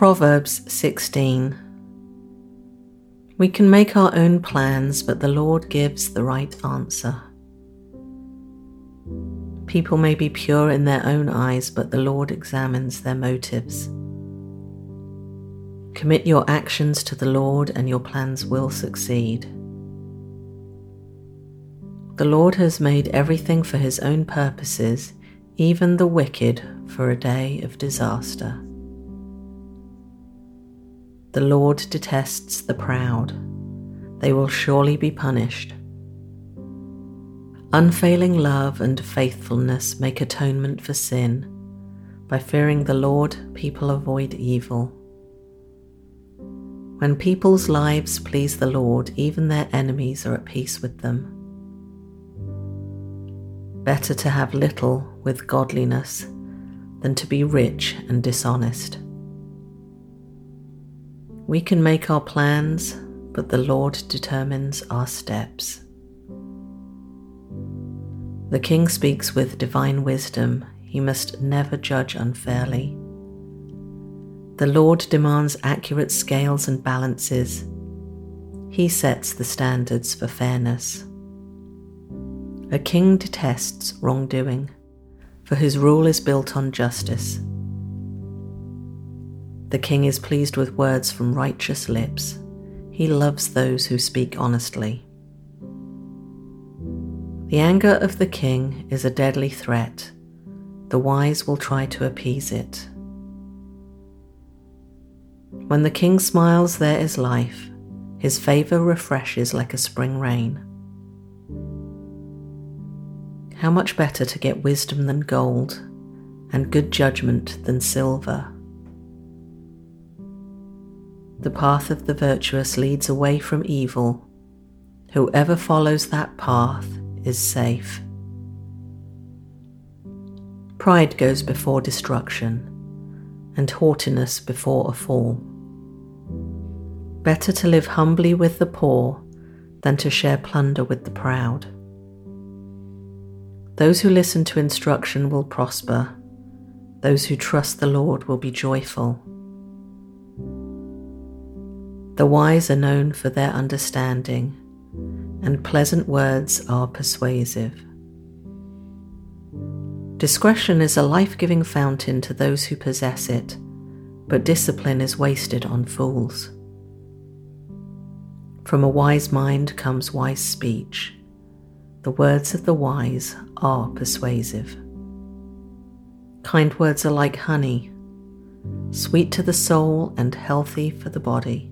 Proverbs 16. We can make our own plans, but the Lord gives the right answer. People may be pure in their own eyes, but the Lord examines their motives. Commit your actions to the Lord, and your plans will succeed. The Lord has made everything for his own purposes, even the wicked for a day of disaster. The Lord detests the proud. They will surely be punished. Unfailing love and faithfulness make atonement for sin. By fearing the Lord, people avoid evil. When people's lives please the Lord, even their enemies are at peace with them. Better to have little with godliness than to be rich and dishonest. We can make our plans, but the Lord determines our steps. The King speaks with divine wisdom. He must never judge unfairly. The Lord demands accurate scales and balances. He sets the standards for fairness. A king detests wrongdoing, for his rule is built on justice. The king is pleased with words from righteous lips. He loves those who speak honestly. The anger of the king is a deadly threat. The wise will try to appease it. When the king smiles, there is life. His favor refreshes like a spring rain. How much better to get wisdom than gold, and good judgment than silver. The path of the virtuous leads away from evil. Whoever follows that path is safe. Pride goes before destruction, and haughtiness before a fall. Better to live humbly with the poor than to share plunder with the proud. Those who listen to instruction will prosper. Those who trust the Lord will be joyful. The wise are known for their understanding, and pleasant words are persuasive. Discretion is a life-giving fountain to those who possess it, but discipline is wasted on fools. From a wise mind comes wise speech. The words of the wise are persuasive. Kind words are like honey, sweet to the soul and healthy for the body.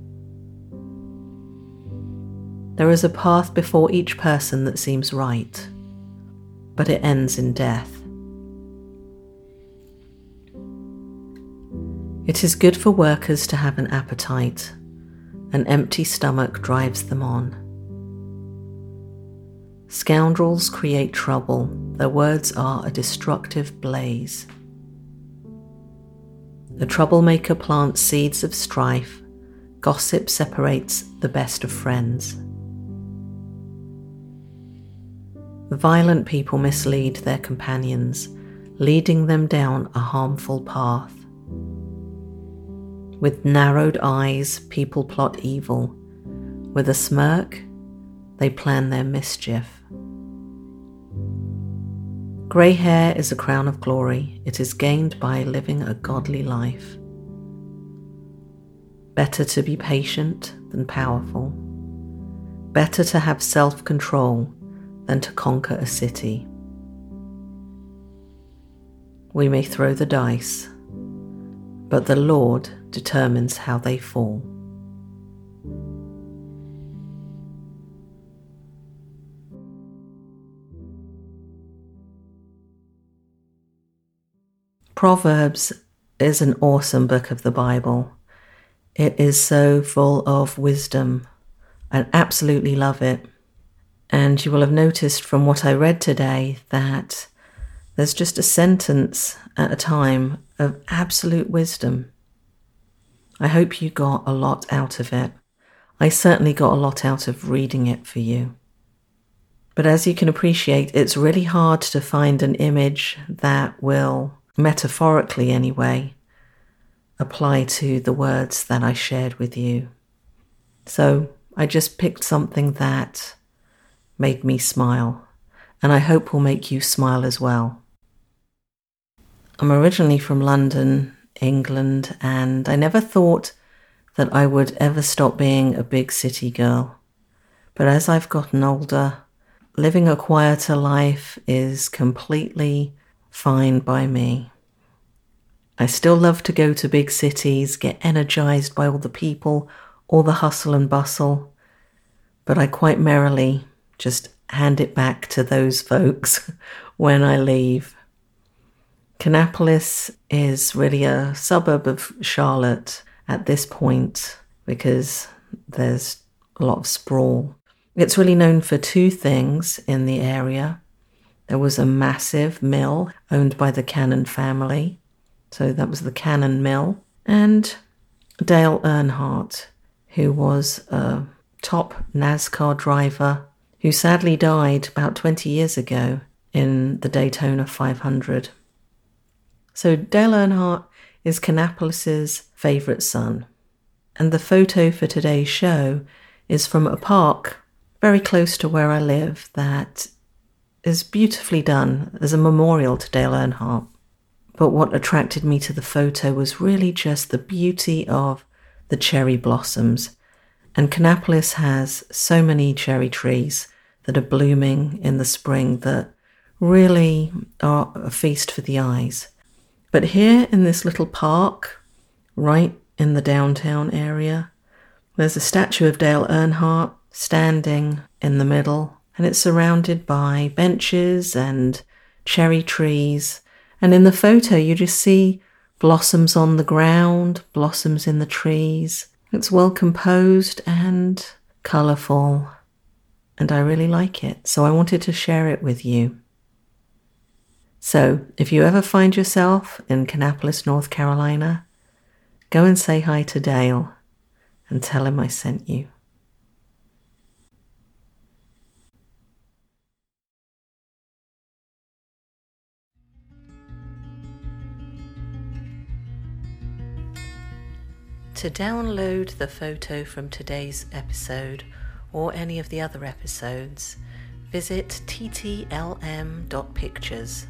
There is a path before each person that seems right, but it ends in death. It is good for workers to have an appetite. An empty stomach drives them on. Scoundrels create trouble. Their words are a destructive blaze. The troublemaker plants seeds of strife. Gossip separates the best of friends. The violent people mislead their companions, leading them down a harmful path. With narrowed eyes, people plot evil. With a smirk, they plan their mischief. Grey hair is a crown of glory. It is gained by living a godly life. Better to be patient than powerful. Better to have self-control than to conquer a city. We may throw the dice, but the Lord determines how they fall. Proverbs is an awesome book of the Bible. It is so full of wisdom. I absolutely love it. And you will have noticed from what I read today that there's just a sentence at a time of absolute wisdom. I hope you got a lot out of it. I certainly got a lot out of reading it for you. But as you can appreciate, it's really hard to find an image that will, metaphorically anyway, apply to the words that I shared with you. So I just picked something that made me smile, and I hope will make you smile as well. I'm originally from London, England, and I never thought that I would ever stop being a big city girl. But as I've gotten older, living a quieter life is completely fine by me. I still love to go to big cities, get energized by all the people, all the hustle and bustle, but I quite merrily just hand it back to those folks when I leave. Kannapolis is really a suburb of Charlotte at this point because there's a lot of sprawl. It's really known for two things in the area. There was a massive mill owned by the Cannon family, so that was the Cannon Mill, and Dale Earnhardt, who was a top NASCAR driver who sadly died about 20 years ago in the Daytona 500. So Dale Earnhardt is Kannapolis's favourite son. And the photo for today's show is from a park very close to where I live that is beautifully done as a memorial to Dale Earnhardt. But what attracted me to the photo was really just the beauty of the cherry blossoms. And Kannapolis has so many cherry trees that are blooming in the spring that really are a feast for the eyes. But here in this little park, right in the downtown area, there's a statue of Dale Earnhardt standing in the middle, and it's surrounded by benches and cherry trees. And in the photo, you just see blossoms on the ground, blossoms in the trees. It's well composed and colourful, and I really like it, so I wanted to share it with you. So if you ever find yourself in Kannapolis, North Carolina, go and say hi to Dale and tell him I sent you. To download the photo from today's episode or any of the other episodes, visit ttlm.pictures.